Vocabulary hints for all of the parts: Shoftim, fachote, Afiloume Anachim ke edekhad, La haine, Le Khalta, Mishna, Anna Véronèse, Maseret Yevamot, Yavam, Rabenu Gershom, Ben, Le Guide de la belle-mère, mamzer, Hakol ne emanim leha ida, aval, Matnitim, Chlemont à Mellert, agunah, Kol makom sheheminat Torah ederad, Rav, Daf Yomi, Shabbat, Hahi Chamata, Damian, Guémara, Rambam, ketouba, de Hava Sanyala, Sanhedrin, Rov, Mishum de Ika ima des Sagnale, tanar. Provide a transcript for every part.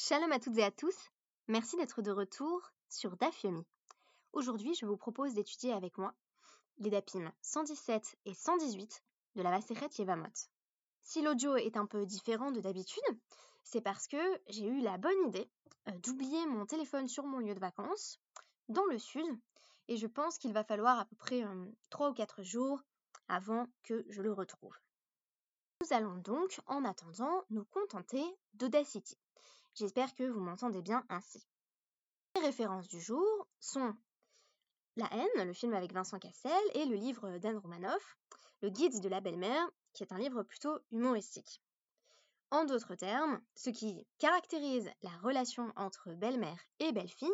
Shalom à toutes et à tous, merci d'être de retour sur Daf Yomi. Aujourd'hui, je vous propose d'étudier avec moi les Dapines 117 et 118 de la Maseret Yevamot. Si l'audio est un peu différent de d'habitude, c'est parce que j'ai eu la bonne idée d'oublier mon téléphone sur mon lieu de vacances, dans le sud, et je pense qu'il va falloir à peu près 3 ou 4 jours avant que je le retrouve. Nous allons donc, en attendant, nous contenter d'audacity. J'espère que vous m'entendez bien ainsi. Les références du jour sont La haine, le film avec Vincent Cassel, et le livre d'Anne Romanoff, Le Guide de la belle-mère, qui est un livre plutôt humoristique. En d'autres termes, ce qui caractérise la relation entre belle-mère et belle-fille,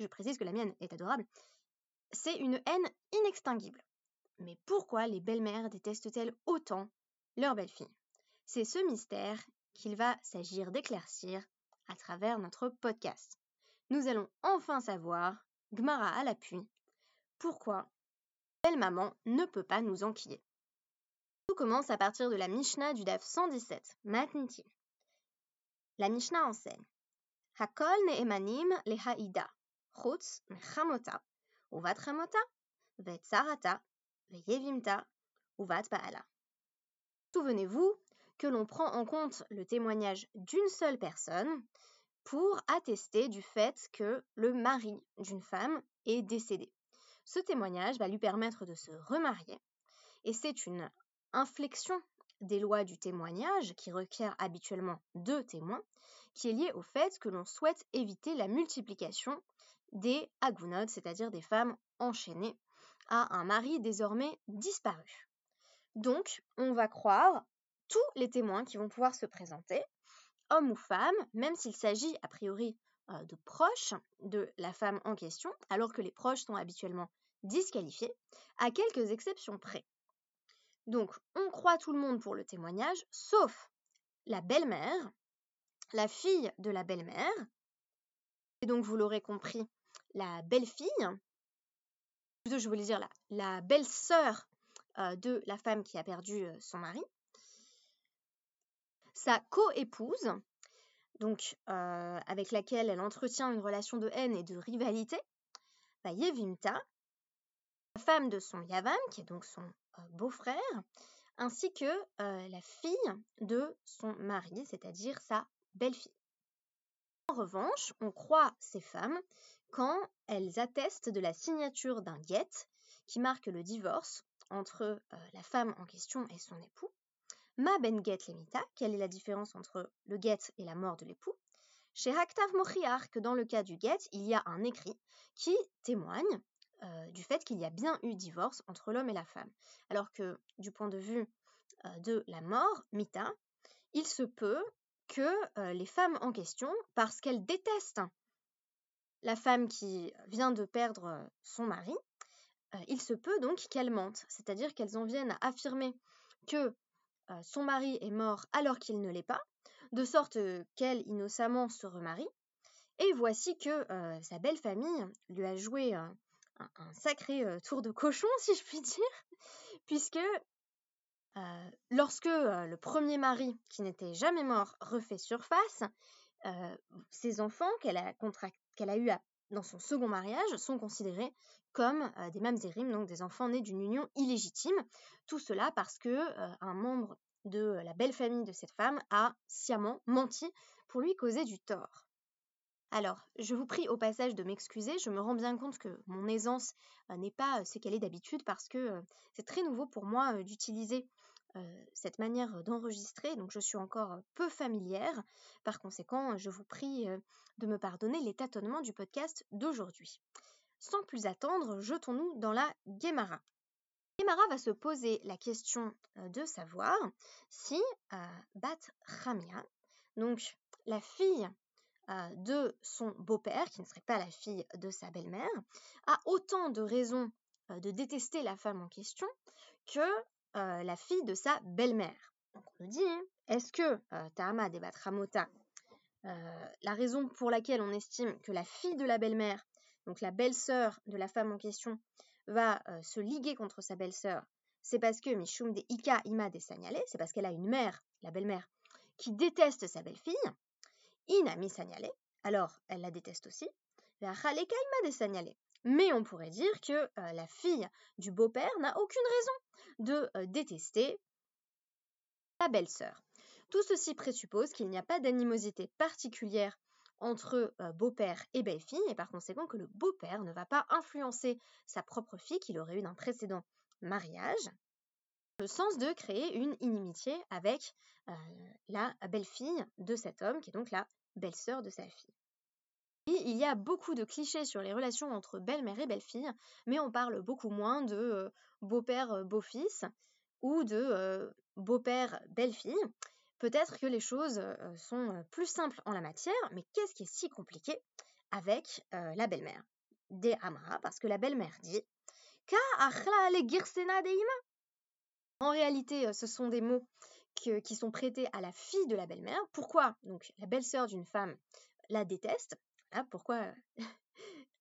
je précise que la mienne est adorable, c'est une haine inextinguible. Mais pourquoi les belles-mères détestent-elles autant leur belle-fille? C'est ce mystère qu'il va s'agir d'éclaircir à travers notre podcast. Nous allons enfin savoir, Gmara à l'appui, pourquoi Belle Maman ne peut pas nous enquiller. Tout commence à partir de la Mishna du Daf 117, Matnitim. La Mishna enseigne Hakol ne emanim leha ida, chutz mechamota, uvat chamota, vetzarata, veyevimta, uvat baala. Souvenez-vous que l'on prend en compte le témoignage d'une seule personne pour attester du fait que le mari d'une femme est décédé. Ce témoignage va lui permettre de se remarier et c'est une inflexion des lois du témoignage qui requiert habituellement 2 témoins qui est liée au fait que l'on souhaite éviter la multiplication des agunot, c'est-à-dire des femmes enchaînées à un mari désormais disparu. Donc, on va croire tous les témoins qui vont pouvoir se présenter, hommes ou femmes, même s'il s'agit a priori de proches de la femme en question, alors que les proches sont habituellement disqualifiés, à quelques exceptions près. Donc, on croit tout le monde pour le témoignage, sauf la belle-mère, la fille de la belle-mère, et donc vous l'aurez compris, la belle-fille, plutôt je voulais dire la belle-sœur de la femme qui a perdu son mari, sa co-épouse, donc avec laquelle elle entretient une relation de haine et de rivalité, Yevimta, la femme de son Yavam, qui est donc son beau-frère, ainsi que la fille de son mari, c'est-à-dire sa belle-fille. En revanche, on croit ces femmes quand elles attestent de la signature d'un guet qui marque le divorce entre la femme en question et son époux. Ma ben get lemita, quelle est la différence entre le get et la mort de l'époux? Chez Haktav Mochiar, que dans le cas du get, il y a un écrit qui témoigne du fait qu'il y a bien eu divorce entre l'homme et la femme. Alors que du point de vue de la mort, mita, il se peut que les femmes en question, parce qu'elles détestent la femme qui vient de perdre son mari, il se peut donc qu'elles mentent, c'est-à-dire qu'elles en viennent à affirmer que son mari est mort alors qu'il ne l'est pas, de sorte qu'elle innocemment se remarie, et voici que sa belle famille lui a joué un sacré tour de cochon, si je puis dire, puisque lorsque le premier mari, qui n'était jamais mort, refait surface, ses enfants qu'elle a eu dans son second mariage sont considérés comme des mamzerim, donc des enfants nés d'une union illégitime. Tout cela parce que un membre de la belle famille de cette femme a sciemment menti pour lui causer du tort. Alors, je vous prie au passage de m'excuser, je me rends bien compte que mon aisance n'est pas ce qu'elle est d'habitude parce que c'est très nouveau pour moi d'utiliser cette manière d'enregistrer, donc je suis encore peu familière. Par conséquent, je vous prie de me pardonner les tâtonnements du podcast d'aujourd'hui. Sans plus attendre, jetons-nous dans la Guémara. Guémara va se poser la question de savoir si Bat Ramia, donc la fille de son beau-père, qui ne serait pas la fille de sa belle-mère, a autant de raisons de détester la femme en question que la fille de sa belle-mère. Donc on nous dit, est-ce que Tahama Debat Ramota, la raison pour laquelle on estime que la fille de la belle-mère, donc la belle-sœur de la femme en question, va se liguer contre sa belle-sœur, c'est parce que Mishum de Ika ima des Sagnale, c'est parce qu'elle a une mère, la belle-mère, qui déteste sa belle-fille, in mina mi Sagnale, alors elle la déteste aussi, la Achaleka ima des Sagnale. Mais on pourrait dire que la fille du beau-père n'a aucune raison de détester la belle-sœur. Tout ceci présuppose qu'il n'y a pas d'animosité particulière entre beau-père et belle-fille, et par conséquent que le beau-père ne va pas influencer sa propre fille qu'il aurait eu d'un précédent mariage, le sens de créer une inimitié avec la belle-fille de cet homme, qui est donc la belle-sœur de sa fille. Et il y a beaucoup de clichés sur les relations entre belle-mère et belle-fille, mais on parle beaucoup moins de beau-père-beau-fils ou de beau-père-belle-fille. Peut-être que les choses sont plus simples en la matière, mais qu'est-ce qui est si compliqué avec la belle-mère de Amra, parce que la belle-mère dit « Ka achla le girsena de ima ». En réalité, ce sont des mots qui sont prêtés à la fille de la belle-mère. Pourquoi donc la belle-sœur d'une femme la déteste? Ah, pourquoi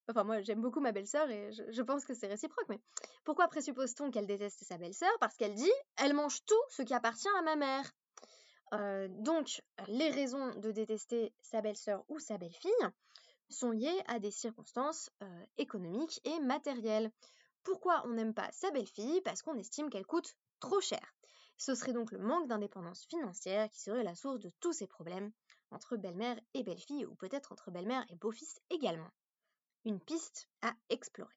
enfin, moi, j'aime beaucoup ma belle-sœur et je pense que c'est réciproque, mais pourquoi présuppose-t-on qu'elle déteste sa belle-sœur? Parce qu'elle dit « Elle mange tout ce qui appartient à ma mère ». Donc, les raisons de détester sa belle-sœur ou sa belle-fille sont liées à des circonstances économiques et matérielles. Pourquoi on n'aime pas sa belle-fille? Parce qu'on estime qu'elle coûte trop cher. Ce serait donc le manque d'indépendance financière qui serait la source de tous ces problèmes entre belle-mère et belle-fille, ou peut-être entre belle-mère et beau-fils également. Une piste à explorer.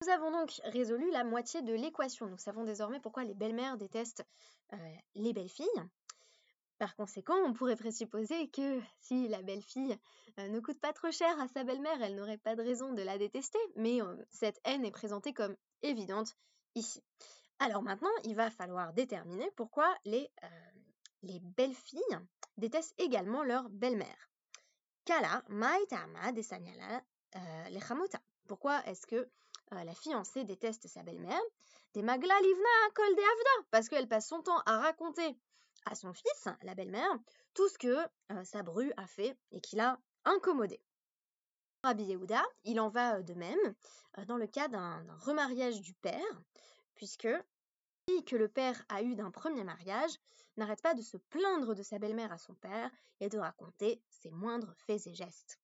Nous avons donc résolu la moitié de l'équation. Nous savons désormais pourquoi les belles-mères détestent les belles-filles. Par conséquent, on pourrait présupposer que si la belle-fille ne coûte pas trop cher à sa belle-mère, elle n'aurait pas de raison de la détester, mais cette haine est présentée comme évidente ici. Alors maintenant, il va falloir déterminer pourquoi les belles-filles détestent également leur belle-mère. Kala ma'itama de Sagnala le Chamota. Pourquoi est-ce que la fiancée déteste sa belle-mère? De magla livna kol de avda, parce qu'elle passe son temps à raconter à son fils, la belle-mère, tout ce que sa bru a fait et qu'il a incommodé. Rabbi Yehuda, il en va de même dans le cas d'un remariage du père, puisque la fille que le père a eue d'un premier mariage n'arrête pas de se plaindre de sa belle-mère à son père et de raconter ses moindres faits et gestes.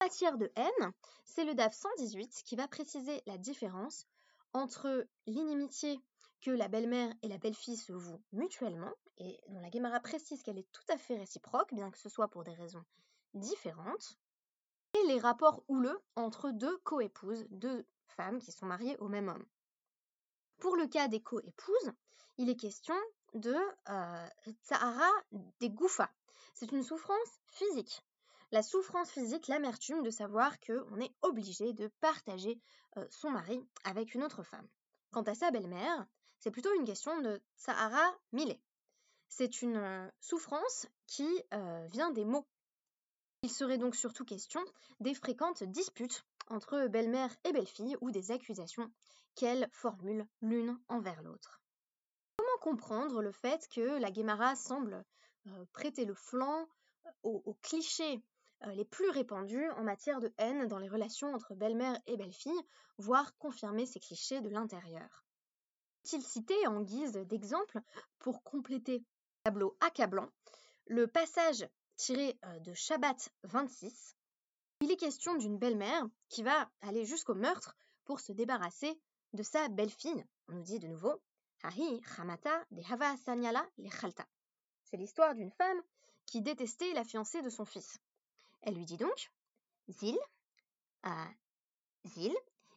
En matière de haine, c'est le Daf 118 qui va préciser la différence entre l'inimitié que la belle-mère et la belle-fille se vouent mutuellement, et dont la Gmara précise qu'elle est tout à fait réciproque, bien que ce soit pour des raisons différentes, et les rapports houleux entre deux coépouses, deux femmes qui sont mariées au même homme. Pour le cas des coépouses, il est question de tsahara des goufa. C'est une souffrance physique. La souffrance physique, l'amertume de savoir qu'on est obligé de partager son mari avec une autre femme. Quant à sa belle-mère, c'est plutôt une question de tsahara milé. C'est une souffrance qui vient des mots. Il serait donc surtout question des fréquentes disputes entre belle-mère et belle-fille ou des accusations qu'elles formulent l'une envers l'autre. Comment comprendre le fait que la Guémara semble prêter le flanc aux clichés les plus répandus en matière de haine dans les relations entre belle-mère et belle-fille, voire confirmer ces clichés de l'intérieur? Est-il cité en guise d'exemple pour compléter le tableau accablant le passage tiré de Shabbat 26? Il est question d'une belle-mère qui va aller jusqu'au meurtre pour se débarrasser de sa belle-fille. On nous dit de nouveau « Hahi Chamata de Hava Sanyala le Khalta ». C'est l'histoire d'une femme qui détestait la fiancée de son fils. Elle lui dit donc « Zil,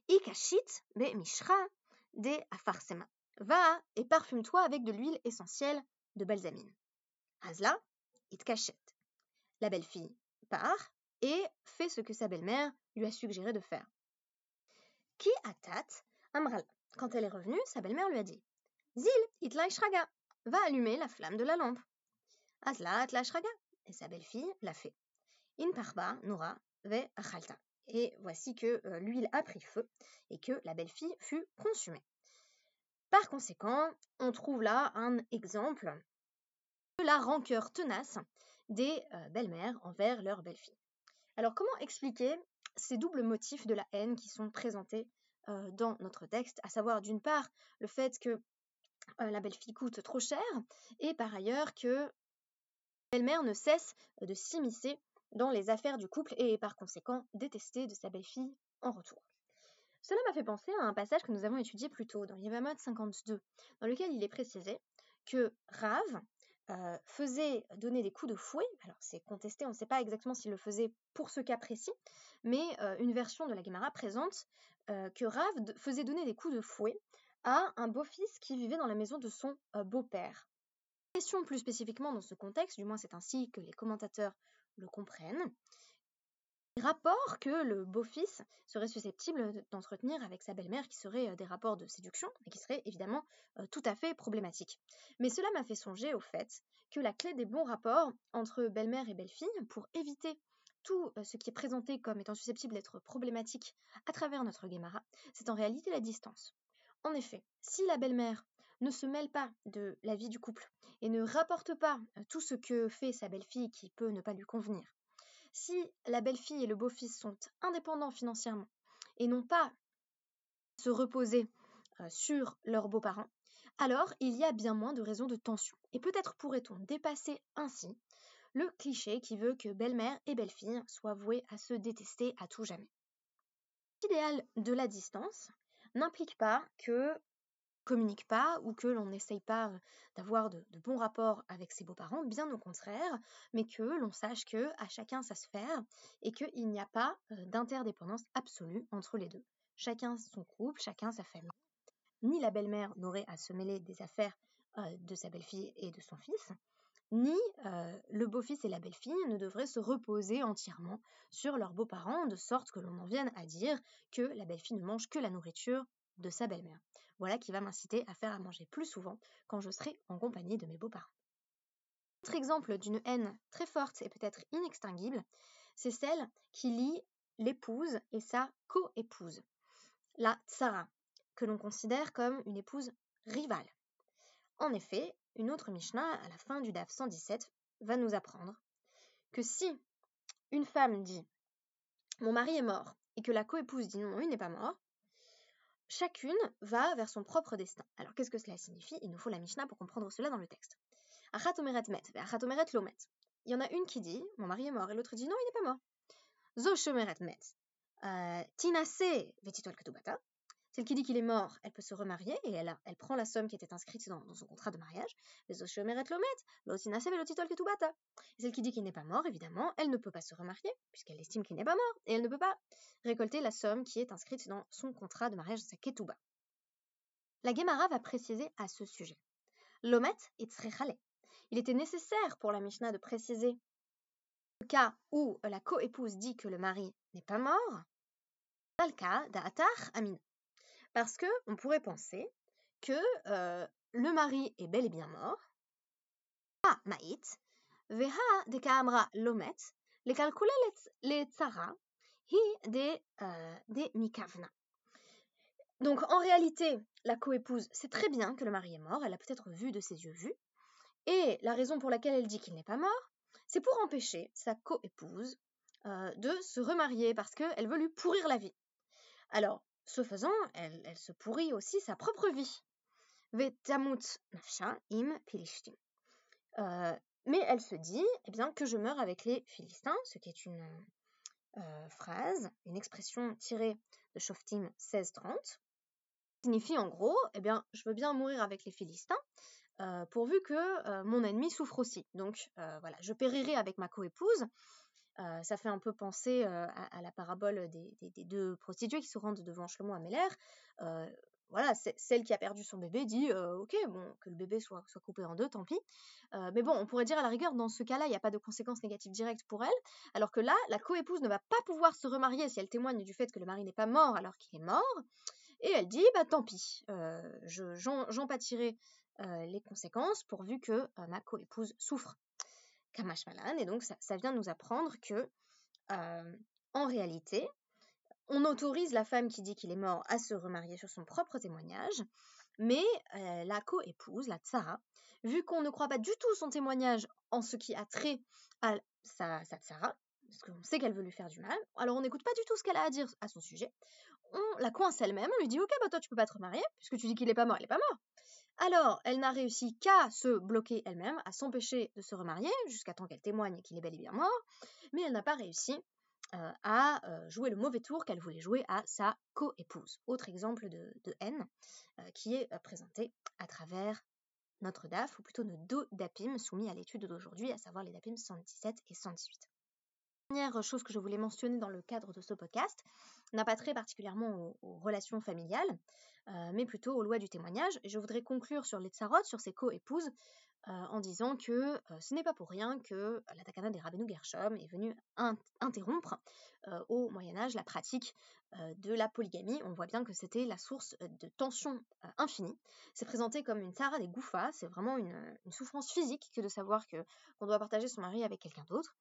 ikashit be mishra de afarsema. Va et parfume-toi avec de l'huile essentielle de balsamine. » Azla, it cachette. La belle-fille part et fait ce que sa belle-mère lui a suggéré de faire. Ki atat amral. Quand elle est revenue, sa belle-mère lui a dit Zil, it laishraga. Va allumer la flamme de la lampe. Azla, it laishraga. Et sa belle-fille l'a fait. In parba nora ve achalta. Et voici que l'huile a pris feu et que la belle-fille fut consumée. Par conséquent, on trouve là un exemple de la rancœur tenace des belles-mères envers leurs belles-filles. Alors comment expliquer ces doubles motifs de la haine qui sont présentés dans notre texte, à savoir d'une part le fait que la belle-fille coûte trop cher, et par ailleurs que belle-mère ne cesse de s'immiscer dans les affaires du couple et est par conséquent détestée de sa belle-fille en retour. Cela m'a fait penser à un passage que nous avons étudié plus tôt dans Yevamot 52, dans lequel il est précisé que Rav faisait donner des coups de fouet. Alors c'est contesté, on ne sait pas exactement s'il le faisait pour ce cas précis, mais une version de la Gmara présente que Rav faisait donner des coups de fouet à un beau-fils qui vivait dans la maison de son beau-père. La question plus spécifiquement dans ce contexte, du moins c'est ainsi que les commentateurs le comprennent, rapport que le beau-fils serait susceptible d'entretenir avec sa belle-mère qui seraient des rapports de séduction et qui seraient évidemment tout à fait problématiques. Mais cela m'a fait songer au fait que la clé des bons rapports entre belle-mère et belle-fille pour éviter tout ce qui est présenté comme étant susceptible d'être problématique à travers notre Guémara, c'est en réalité la distance. En effet, si la belle-mère ne se mêle pas de la vie du couple et ne rapporte pas tout ce que fait sa belle-fille qui peut ne pas lui convenir, si la belle-fille et le beau-fils sont indépendants financièrement et n'ont pas se reposer sur leurs beaux-parents, alors il y a bien moins de raisons de tension. Et peut-être pourrait-on dépasser ainsi le cliché qui veut que belle-mère et belle-fille soient vouées à se détester à tout jamais. L'idéal de la distance n'implique pas que communique pas ou que l'on n'essaye pas d'avoir de bons rapports avec ses beaux-parents, bien au contraire, mais que l'on sache que à chacun sa sphère et qu'il n'y a pas d'interdépendance absolue entre les deux. Chacun son couple, chacun sa famille. Ni la belle-mère n'aurait à se mêler des affaires de sa belle-fille et de son fils, ni le beau-fils et la belle-fille ne devraient se reposer entièrement sur leurs beaux-parents, de sorte que l'on en vienne à dire que la belle-fille ne mange que la nourriture de sa belle-mère. Voilà qui va m'inciter à faire à manger plus souvent quand je serai en compagnie de mes beaux-parents. Autre exemple d'une haine très forte et peut-être inextinguible, c'est celle qui lie l'épouse et sa co-épouse, la tsara, que l'on considère comme une épouse rivale. En effet, une autre Mishna, à la fin du Daf 117, va nous apprendre que si une femme dit « mon mari est mort » et que la co-épouse dit « non, il n'est pas mort », chacune va vers son propre destin. Alors qu'est-ce que cela signifie? Il nous faut la Mishnah pour comprendre cela dans le texte. Achat omeret met, achat omeret lo met. Il y en a une qui dit mon mari est mort et l'autre dit non, il n'est pas mort. Zosh omeret met. Tinase vetitol ketubata. Celle qui dit qu'il est mort, elle peut se remarier et elle prend la somme qui était inscrite dans son contrat de mariage. Zosh omeret lo met, lo tinase vetitol ketubata. Celle qui dit qu'il n'est pas mort, évidemment, elle ne peut pas se remarier puisqu'elle estime qu'il n'est pas mort et elle ne peut pas récolter la somme qui est inscrite dans son contrat de mariage, sa ketouba. La Gemara va préciser à ce sujet. L'omet et tsrechale. Il était nécessaire pour la Mishnah de préciser le cas où la co-épouse dit que le mari n'est pas mort. Talka da'atar amina. Parce que on pourrait penser que le mari est bel et bien mort. Ah, maït. Veha de Kamra lomet, les calculer les tsara, hi de mikavna. Donc en réalité, la coépouse sait très bien que le mari est mort, elle a peut-être vu de ses yeux vus, et la raison pour laquelle elle dit qu'il n'est pas mort, c'est pour empêcher sa coépouse de se remarier parce qu'elle veut lui pourrir la vie. Alors, ce faisant, elle se pourrit aussi sa propre vie. Vetamut nafsha im pilishtim. Mais elle se dit, eh bien, que je meurs avec les Philistins, ce qui est une phrase, une expression tirée de Shoftim 16:30, signifie en gros, eh bien, je veux bien mourir avec les Philistins, pourvu que mon ennemi souffre aussi. Donc, voilà, je périrai avec ma coépouse. Ça fait un peu penser à la parabole des deux prostituées qui se rendent devant Chlemont à Mellert. Voilà, celle qui a perdu son bébé dit « Ok, bon, que le bébé soit coupé en deux, tant pis. » Mais bon, on pourrait dire à la rigueur, dans ce cas-là, il n'y a pas de conséquences négatives directes pour elle, alors que là, la coépouse ne va pas pouvoir se remarier si elle témoigne du fait que le mari n'est pas mort alors qu'il est mort. Et elle dit « Bah tant pis, j'en pâtirai les conséquences pourvu que ma coépouse souffre. » Et donc, ça vient nous apprendre que, en réalité, on autorise la femme qui dit qu'il est mort à se remarier sur son propre témoignage, mais la co-épouse, la tsara, vu qu'on ne croit pas du tout son témoignage en ce qui a trait à sa tsara, parce qu'on sait qu'elle veut lui faire du mal, alors on n'écoute pas du tout ce qu'elle a à dire à son sujet, on la coince elle-même, on lui dit « Ok, bah toi tu peux pas te remarier, puisque tu dis qu'il est pas mort, il est pas mort !» Alors, elle n'a réussi qu'à se bloquer elle-même, à s'empêcher de se remarier, jusqu'à temps qu'elle témoigne qu'il est bel et bien mort, mais elle n'a pas réussi à jouer le mauvais tour qu'elle voulait jouer à sa co-épouse. Autre exemple de haine qui est présenté à travers notre daf, ou plutôt nos deux dapim soumis à l'étude d'aujourd'hui, à savoir les dapim 117 et 118. Dernière chose que je voulais mentionner dans le cadre de ce podcast n'a pas trait particulièrement aux relations familiales, mais plutôt aux lois du témoignage. Et je voudrais conclure sur les tsarot, sur ces co-épouses, en disant que ce n'est pas pour rien que la Takana des Rabenu Gershom est venue interrompre au Moyen-Âge la pratique de la polygamie. On voit bien que c'était la source de tensions infinies. C'est présenté comme une tsara des gouffas, c'est vraiment une souffrance physique que de savoir qu'on doit partager son mari avec quelqu'un d'autre.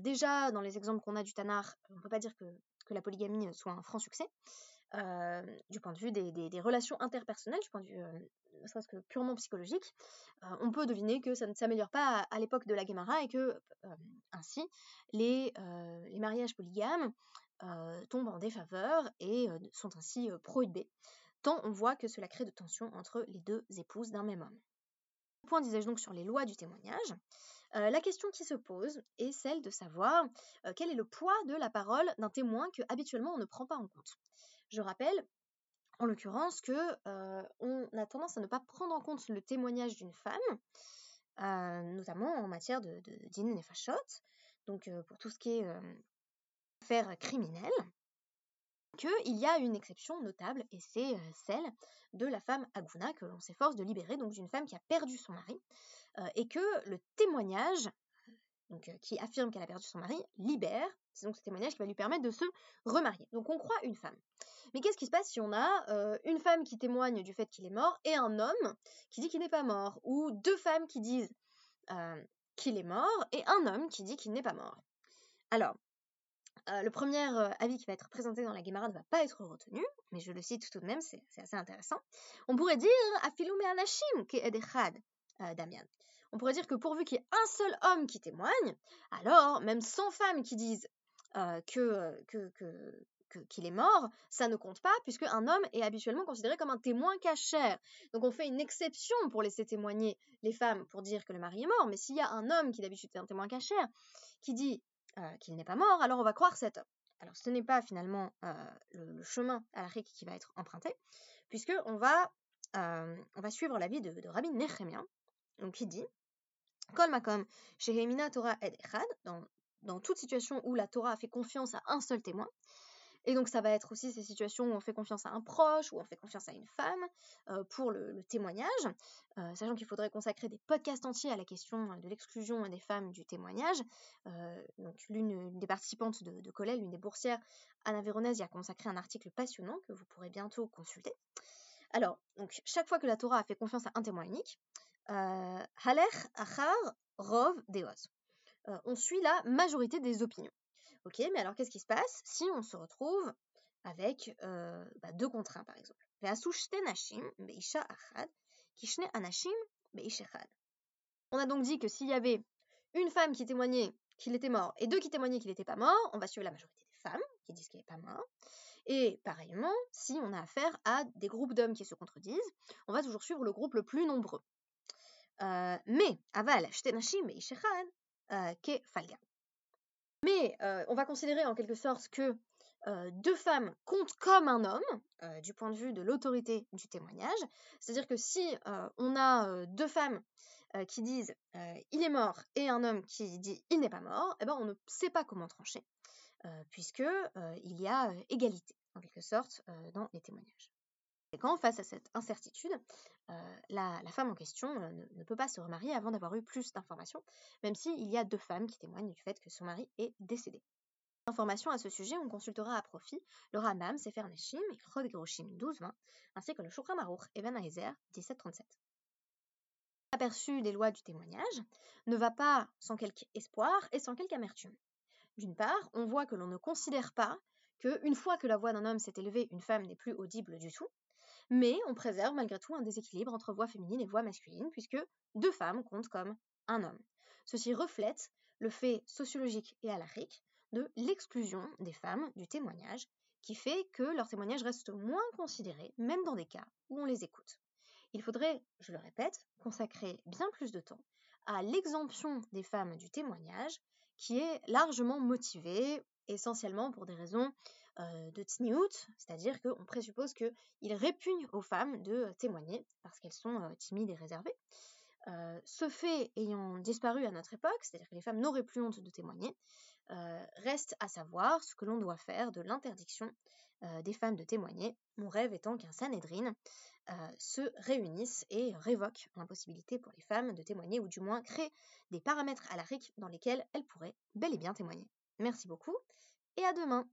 Déjà, dans les exemples qu'on a du tanar, on ne peut pas dire que la polygamie soit un franc succès, du point de vue des relations interpersonnelles, du point de vue que purement psychologique, on peut deviner que ça ne s'améliore pas à l'époque de la Gmara et que, ainsi, les mariages polygames tombent en défaveur et sont ainsi prohibés, tant on voit que cela crée de tensions entre les deux épouses d'un même homme. Point, disais-je donc, sur les lois du témoignage. La question qui se pose est celle de savoir quel est le poids de la parole d'un témoin que habituellement on ne prend pas en compte. Je rappelle, en l'occurrence, que on a tendance à ne pas prendre en compte le témoignage d'une femme, notamment en matière de dîner et fachote, donc pour tout ce qui est affaires criminelles, qu'il y a une exception notable, et c'est celle de la femme Aguna, que l'on s'efforce de libérer, donc d'une femme qui a perdu son mari, et que le témoignage, donc, qui affirme qu'elle a perdu son mari, libère. C'est donc ce témoignage qui va lui permettre de se remarier. Donc on croit une femme. Mais qu'est-ce qui se passe si on a une femme qui témoigne du fait qu'il est mort, et un homme qui dit qu'il n'est pas mort, ou deux femmes qui disent qu'il est mort, et un homme qui dit qu'il n'est pas mort? Alors, le premier avis qui va être présenté dans la Guémara ne va pas être retenu, mais je le cite tout de même, c'est assez intéressant. On pourrait dire « Afiloume Anachim ke edekhad », Damian. On pourrait dire que pourvu qu'il y ait un seul homme qui témoigne, alors même 100 femmes qui disent qu'il est mort, ça ne compte pas, puisque un homme est habituellement considéré comme un témoin cachère. Donc on fait une exception pour laisser témoigner les femmes pour dire que le mari est mort, mais s'il y a un homme qui d'habitude est un témoin cachère, qui dit qu'il n'est pas mort, alors on va croire cet homme. Alors ce n'est pas finalement le chemin à la halachique qui va être emprunté, puisque on va suivre l'avis de Rabbi Néchémien, donc il dit « Kol makom sheheminat Torah ederad » dans toute situation où la Torah a fait confiance à un seul témoin, et donc ça va être aussi ces situations où on fait confiance à un proche, où on fait confiance à une femme pour le témoignage, sachant qu'il faudrait consacrer des podcasts entiers à la question de l'exclusion des femmes du témoignage. Donc l'une des participantes de Collet, l'une des boursières, Anna Véronèse, y a consacré un article passionnant que vous pourrez bientôt consulter. Alors, donc, chaque fois que la Torah a fait confiance à un témoin unique, halech achar rov deos. On suit la majorité des opinions. Ok, mais alors qu'est-ce qui se passe si on se retrouve avec deux contraints, par exemple? On a donc dit que s'il y avait une femme qui témoignait qu'il était mort et deux qui témoignaient qu'il n'était pas mort, on va suivre la majorité des femmes qui disent qu'il n'est pas mort. Et pareillement, si on a affaire à des groupes d'hommes qui se contredisent, on va toujours suivre le groupe le plus nombreux. Mais aval shtenashim beishechad ke falga. Mais on va considérer en quelque sorte que deux femmes comptent comme un homme du point de vue de l'autorité du témoignage. C'est-à-dire que si on a deux femmes qui disent « il est mort » et un homme qui dit « il n'est pas mort », eh ben, on ne sait pas comment trancher, puisqu'il y a égalité, en quelque sorte, dans les témoignages. Et quand, face à cette incertitude, la femme en question ne peut pas se remarier avant d'avoir eu plus d'informations, même s'il y a deux femmes qui témoignent du fait que son mari est décédé. Informations à ce sujet, on consultera à profit le Rambam, Sefer Neshim, et Rabenu Gershom 12-20, ainsi que le Shulchan Aruch et Ben 17-37. L'aperçu des lois du témoignage ne va pas sans quelque espoir et sans quelque amertume. D'une part, on voit que l'on ne considère pas qu'une fois que la voix d'un homme s'est élevée, une femme n'est plus audible du tout, mais on préserve malgré tout un déséquilibre entre voix féminine et voix masculine, puisque deux femmes comptent comme un homme. Ceci reflète le fait sociologique et halachique de l'exclusion des femmes du témoignage, qui fait que leur témoignage reste moins considéré, même dans des cas où on les écoute. Il faudrait, je le répète, consacrer bien plus de temps à l'exemption des femmes du témoignage, qui est largement motivée, essentiellement pour des raisons de tsniout, c'est-à-dire qu'on présuppose qu'il répugne aux femmes de témoigner, parce qu'elles sont timides et réservées. Ce fait ayant disparu à notre époque, c'est-à-dire que les femmes n'auraient plus honte de témoigner, reste à savoir ce que l'on doit faire de l'interdiction des femmes de témoigner, mon rêve étant qu'un Sanhedrin se réunisse et révoque l'impossibilité pour les femmes de témoigner, ou du moins crée des paramètres halakhiques dans lesquels elles pourraient bel et bien témoigner. Merci beaucoup, et à demain.